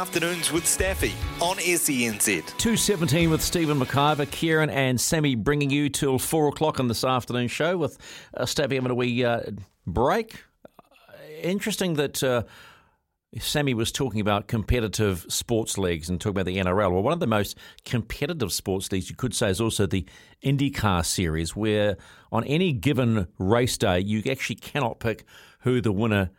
Afternoons with Staffy on SENZ. 2:17 with Stephen McIvor, Kieran and Sammy bringing you till 4 o'clock on this afternoon show with Staffy having a wee break. Interesting that Sammy was talking about competitive sports leagues and talking about the NRL. Well, one of the most competitive sports leagues you could say is also the IndyCar series, where on any given race day, you actually cannot pick who the winner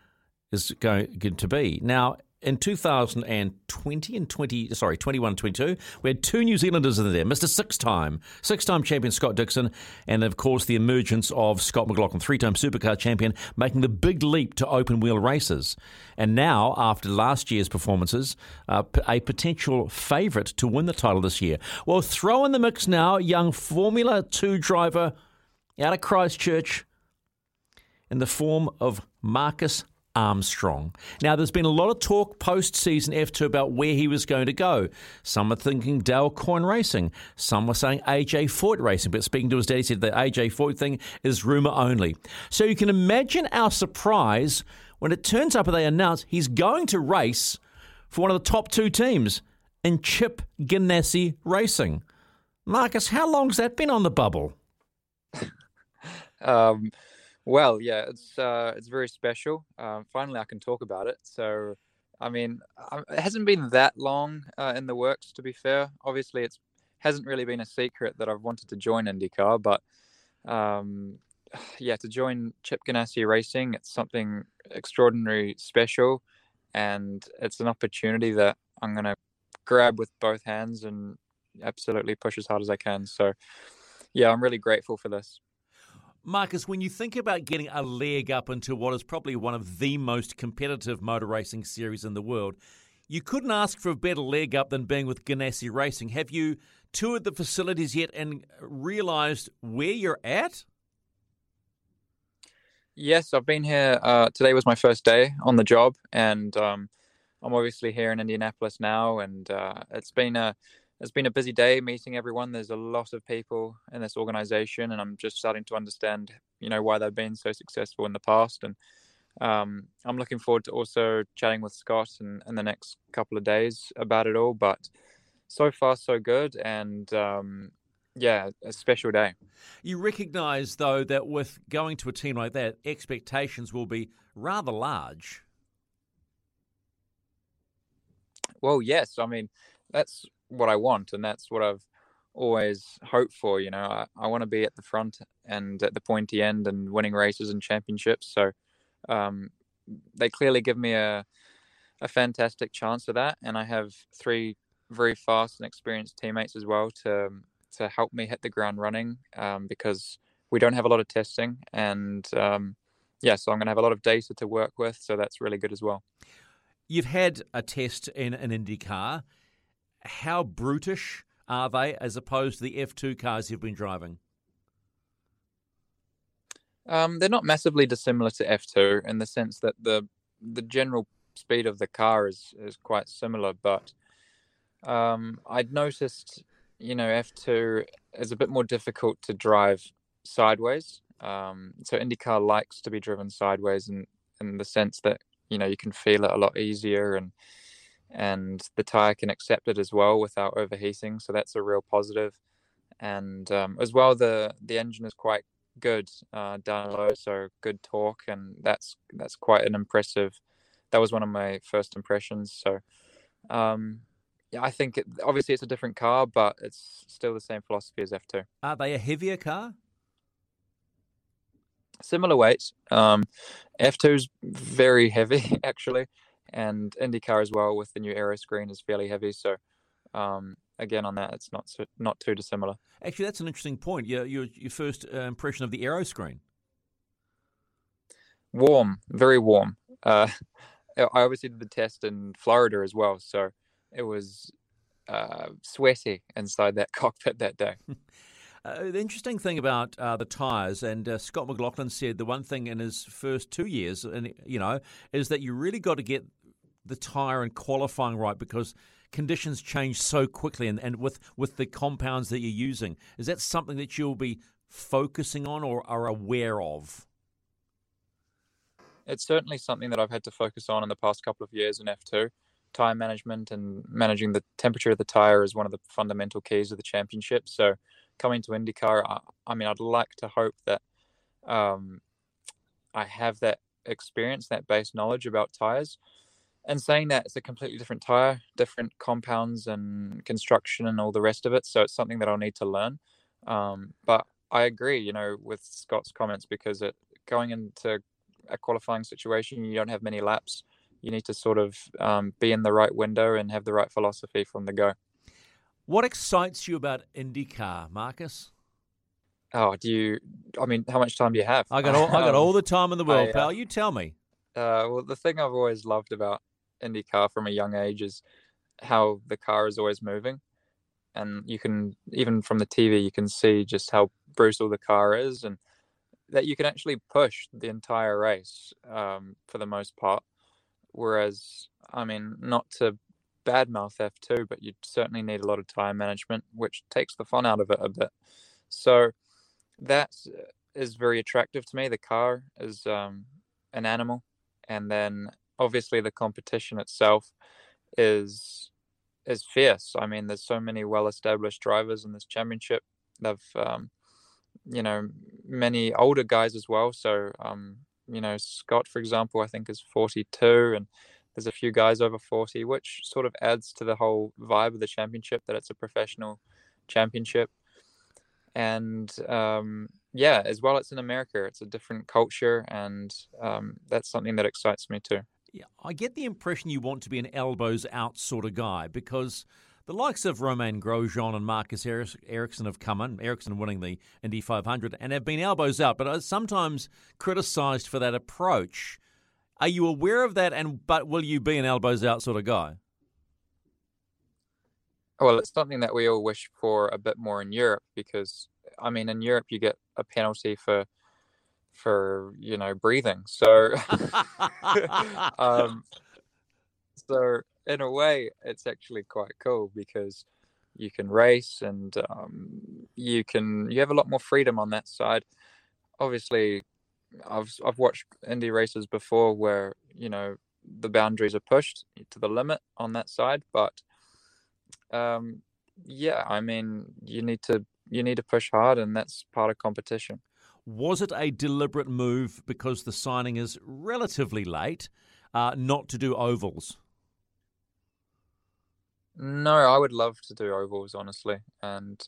is going to be. Now, in 2021-22, we had two New Zealanders in there, Mr. six-time champion Scott Dixon, and of course the emergence of Scott McLaughlin, three-time supercar champion, making the big leap to open-wheel races. And now, after last year's performances, a potential favourite to win the title this year. Well, throw in the mix now, young Formula 2 driver out of Christchurch in the form of Marcus Armstrong. Now, there's been a lot of talk post-season F2 about where he was going to go. Some are thinking Dale Coyne Racing. Some were saying AJ Foyt Racing. But speaking to his dad, he said the AJ Foyt thing is rumour only. So you can imagine our surprise when it turns up and they announce he's going to race for one of the top two teams in Chip Ganassi Racing. Marcus, how long's that been on the bubble? Well, yeah, it's very special. Finally, I can talk about it. So, I mean, it hasn't been that long in the works, to be fair. Obviously, it hasn't really been a secret that I've wanted to join IndyCar. But, to join Chip Ganassi Racing, it's something extraordinary, special. And it's an opportunity that I'm going to grab with both hands and absolutely push as hard as I can. So, yeah, I'm really grateful for this. Marcus, when you think about getting a leg up into what is probably one of the most competitive motor racing series in the world, you couldn't ask for a better leg up than being with Ganassi Racing. Have you toured the facilities yet and realised where you're at? Yes, I've been here. Today was my first day on the job, and I'm obviously here in Indianapolis now, and it's been a busy day meeting everyone. There's a lot of people in this organization, and I'm just starting to understand, why they've been so successful in the past. And I'm looking forward to also chatting with Scott in the next couple of days about it all. But so far, so good. And a special day. You recognize, though, that with going to a team like that, expectations will be rather large. Well, yes. I mean, that's what I want, and that's what I've always hoped for. I want to be at the front and at the pointy end and winning races and championships, so they clearly give me a fantastic chance of that, and I have three very fast and experienced teammates as well to help me hit the ground running, because we don't have a lot of testing, and so I'm going to have a lot of data to work with, so that's really good as well. You've had a test in an IndyCar. How brutish are they as opposed to the F2 cars you've been driving? They're not massively dissimilar to F2 in the sense that the general speed of the car is quite similar. But I'd noticed, F2 is a bit more difficult to drive sideways. So IndyCar likes to be driven sideways in the sense that, you can feel it a lot easier and the tyre can accept it as well without overheating. So that's a real positive. And as well, the engine is quite good down low, so good torque. And that's quite an impressive... That was one of my first impressions. So I think, obviously, it's a different car, but it's still the same philosophy as F2. Are they a heavier car? Similar weights. F2's very heavy, actually. And IndyCar as well with the new aero screen is fairly heavy. So again, on that, it's not too dissimilar. Actually, that's an interesting point. Your first impression of the aero screen? Warm, very warm. I obviously did the test in Florida as well. So it was sweaty inside that cockpit that day. The interesting thing about the tyres, and Scott McLaughlin said the one thing in his first 2 years, and is that you really got to get the tyre and qualifying right, because conditions change so quickly and with the compounds that you're using. Is that something that you'll be focusing on or are aware of? It's certainly something that I've had to focus on in the past couple of years in F2. tire management and managing the temperature of the tire is one of the fundamental keys of the championship. So coming to IndyCar, I mean, I'd like to hope that I have that experience, that base knowledge about tires. And saying that, it's a completely different tire, different compounds and construction and all the rest of it. So it's something that I'll need to learn. But I agree, you know, with Scott's comments, because going into a qualifying situation, you don't have many laps. You need to sort of be in the right window and have the right philosophy from the go. What excites you about IndyCar, Marcus? Oh, how much time do you have? I got all the time in the world, pal. You tell me. Well, the thing I've always loved about IndyCar from a young age is how the car is always moving. And you can, even from the TV, you can see just how brutal the car is, and that you can actually push the entire race for the most part. Whereas, I mean, not to badmouth F2, but you certainly need a lot of tire management, which takes the fun out of it a bit. So that is very attractive to me. The car is an animal. And then obviously the competition itself is fierce. I mean, there's so many well-established drivers in this championship. They've, many older guys as well. So, Scott, for example, I think is 42, and there's a few guys over 40, which sort of adds to the whole vibe of the championship, that it's a professional championship. And, as well, it's in America. It's a different culture, and that's something that excites me too. Yeah, I get the impression you want to be an elbows-out sort of guy, because the likes of Romain Grosjean and Marcus Eriksson have come in, Eriksson winning the Indy 500, and have been elbows out, but are sometimes criticised for that approach. Are you aware of that, but will you be an elbows-out sort of guy? Well, it's something that we all wish for a bit more in Europe, because, I mean, in Europe you get a penalty for breathing. So, so in a way, it's actually quite cool, because you can race and you have a lot more freedom on that side. Obviously, I've watched Indy races before where the boundaries are pushed to the limit on that side, but I mean, you need to push hard, and that's part of competition. Was it a deliberate move, because the signing is relatively late, not to do ovals? No, I would love to do ovals, honestly. And,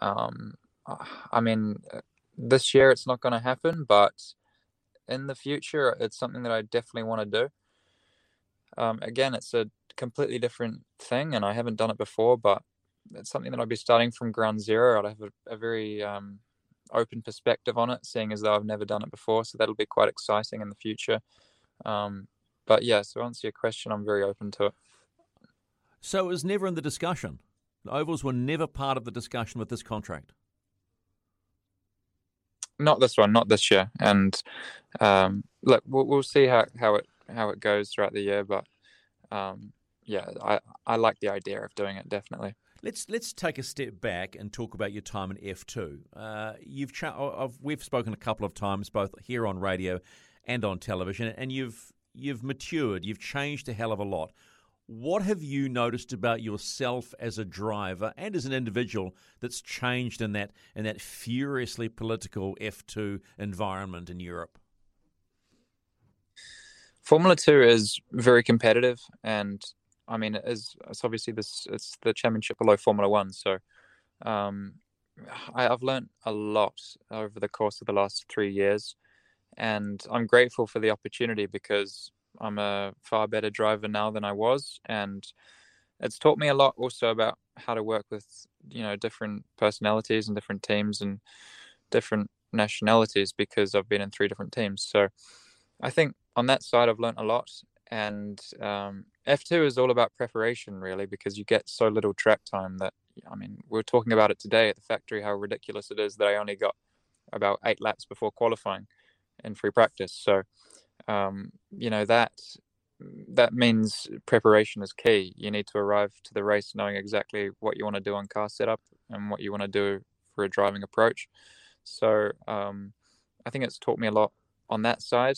I mean, this year it's not going to happen, but in the future it's something that I definitely want to do. Again, it's a completely different thing, and I haven't done it before, but it's something that I'd be starting from ground zero. I'd have a very... open perspective on it, seeing as though I've never done it before, so that'll be quite exciting in the future. So to answer your question, I'm very open to it. So it was never in the discussion? The ovals were never part of the discussion with this contract? Not this one, not this year. And look, we'll see how it goes throughout the year, but I like the idea of doing it, definitely. Let's take a step back and talk about your time in F2. We've spoken a couple of times, both here on radio and on television, and you've matured. You've changed a hell of a lot. What have you noticed about yourself as a driver and as an individual that's changed in that furiously political F2 environment in Europe? Formula 2 is very competitive, and I mean, it's obviously it's the championship below Formula One. So I've learned a lot over the course of the last 3 years, and I'm grateful for the opportunity, because I'm a far better driver now than I was. And it's taught me a lot also about how to work with, different personalities and different teams and different nationalities, because I've been in 3 different teams. So I think on that side, I've learned a lot. And F2 is all about preparation, really, because you get so little track time that, I mean, we were talking about it today at the factory, how ridiculous it is that I only got about 8 laps before qualifying in free practice. So, that means preparation is key. You need to arrive to the race knowing exactly what you want to do on car setup and what you want to do for a driving approach. So I think it's taught me a lot on that side,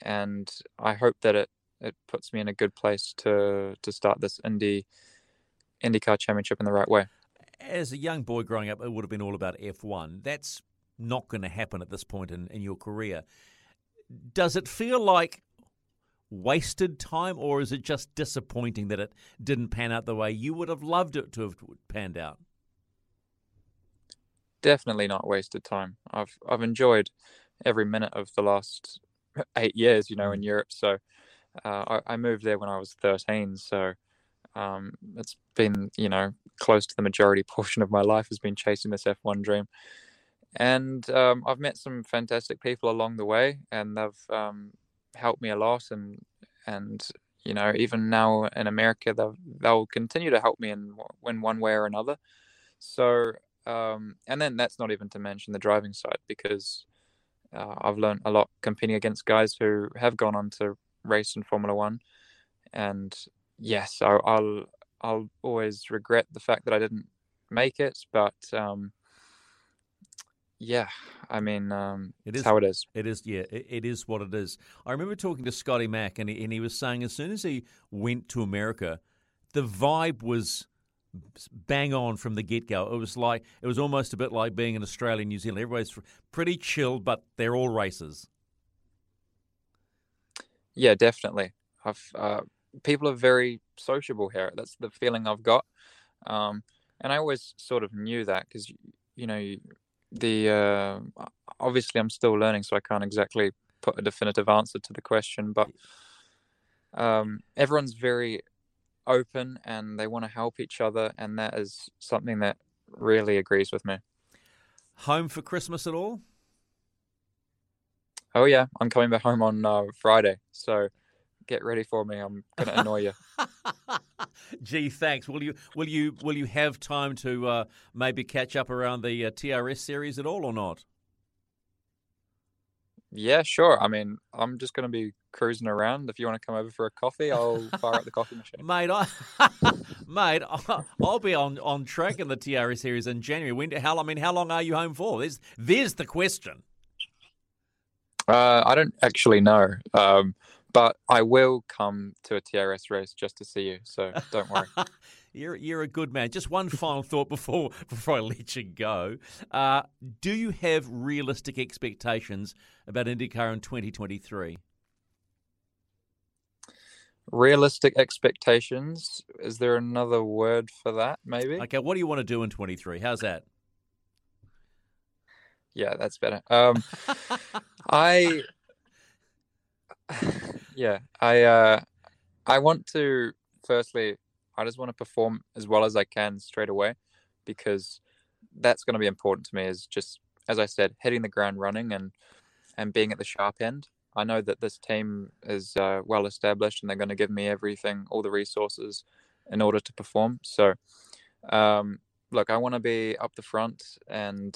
and I hope that it it puts me in a good place to start this IndyCar Championship in the right way. As a young boy growing up, it would have been all about F1. That's not going to happen at this point in your career. Does it feel like wasted time, or is it just disappointing that it didn't pan out the way you would have loved it to have panned out? Definitely not wasted time. I've enjoyed every minute of the last 8 years, in Europe. So I moved there when I was 13. So it's been, close to the majority portion of my life has been chasing this F1 dream. And I've met some fantastic people along the way, and they've helped me a lot. And even now in America, they'll continue to help me in one way or another. So and then that's not even to mention the driving side, because I've learned a lot competing against guys who have gone on to race in Formula One. And yes, I'll always regret the fact that I didn't make it, but it is how it is. It is, yeah, it is what it is. I remember talking to Scotty Mack, and he was saying as soon as he went to America, the vibe was bang on from the get-go. It was almost a bit like being in Australia and New Zealand. Everybody's pretty chilled, but they're all racers. Yeah, definitely. People are very sociable here. That's the feeling I've got. And I always sort of knew that because, obviously I'm still learning, so I can't exactly put a definitive answer to the question, but everyone's very open and they want to help each other, and that is something that really agrees with me. Home for Christmas at all? Oh yeah, I'm coming back home on Friday, so get ready for me. I'm going to annoy you. Gee, thanks. Will you have time to maybe catch up around the TRS series at all or not? Yeah, sure. I'm just going to be cruising around. If you want to come over for a coffee, I'll fire up the coffee machine. Mate, I'll be on track in the TRS series in January. How long are you home for? There's the question. I don't actually know. But I will come to a TRS race just to see you, so don't worry. You're a good man. Just one final thought before I let you go. Do you have realistic expectations about IndyCar in 2023? Realistic expectations? Is there another word for that, maybe? Okay, what do you want to do in 23? How's that? Yeah, that's better. I want to, firstly, I just want to perform as well as I can straight away, because that's going to be important to me, is just, as I said, hitting the ground running and being at the sharp end. I know that this team is well established, and they're going to give me everything, all the resources in order to perform. So, I want to be up the front and,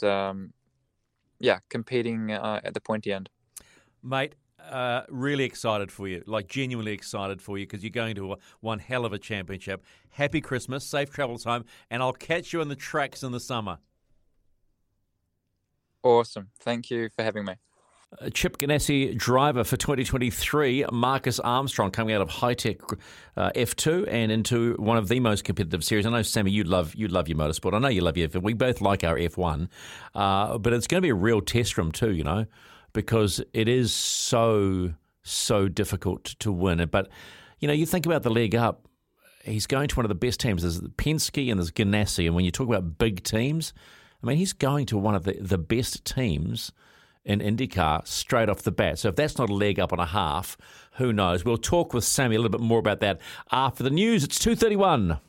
competing at the pointy end. Mate, really excited for you, genuinely excited for you, because you're going to one hell of a championship. Happy Christmas, safe travels home, and I'll catch you on the tracks in the summer. Awesome. Thank you for having me. Chip Ganassi driver for 2023, Marcus Armstrong, coming out of high-tech F2 and into one of the most competitive series. I know, Sammy, you love your motorsport. I know you love your F1. We both like our F1, but it's going to be a real test room too, because it is so difficult to win. But, you think about the leg up, he's going to one of the best teams. There's Penske and there's Ganassi. And when you talk about big teams, he's going to one of the best teams in IndyCar straight off the bat. So if that's not a leg up and a half, who knows? We'll talk with Sammy a little bit more about that after the news. It's 2:31.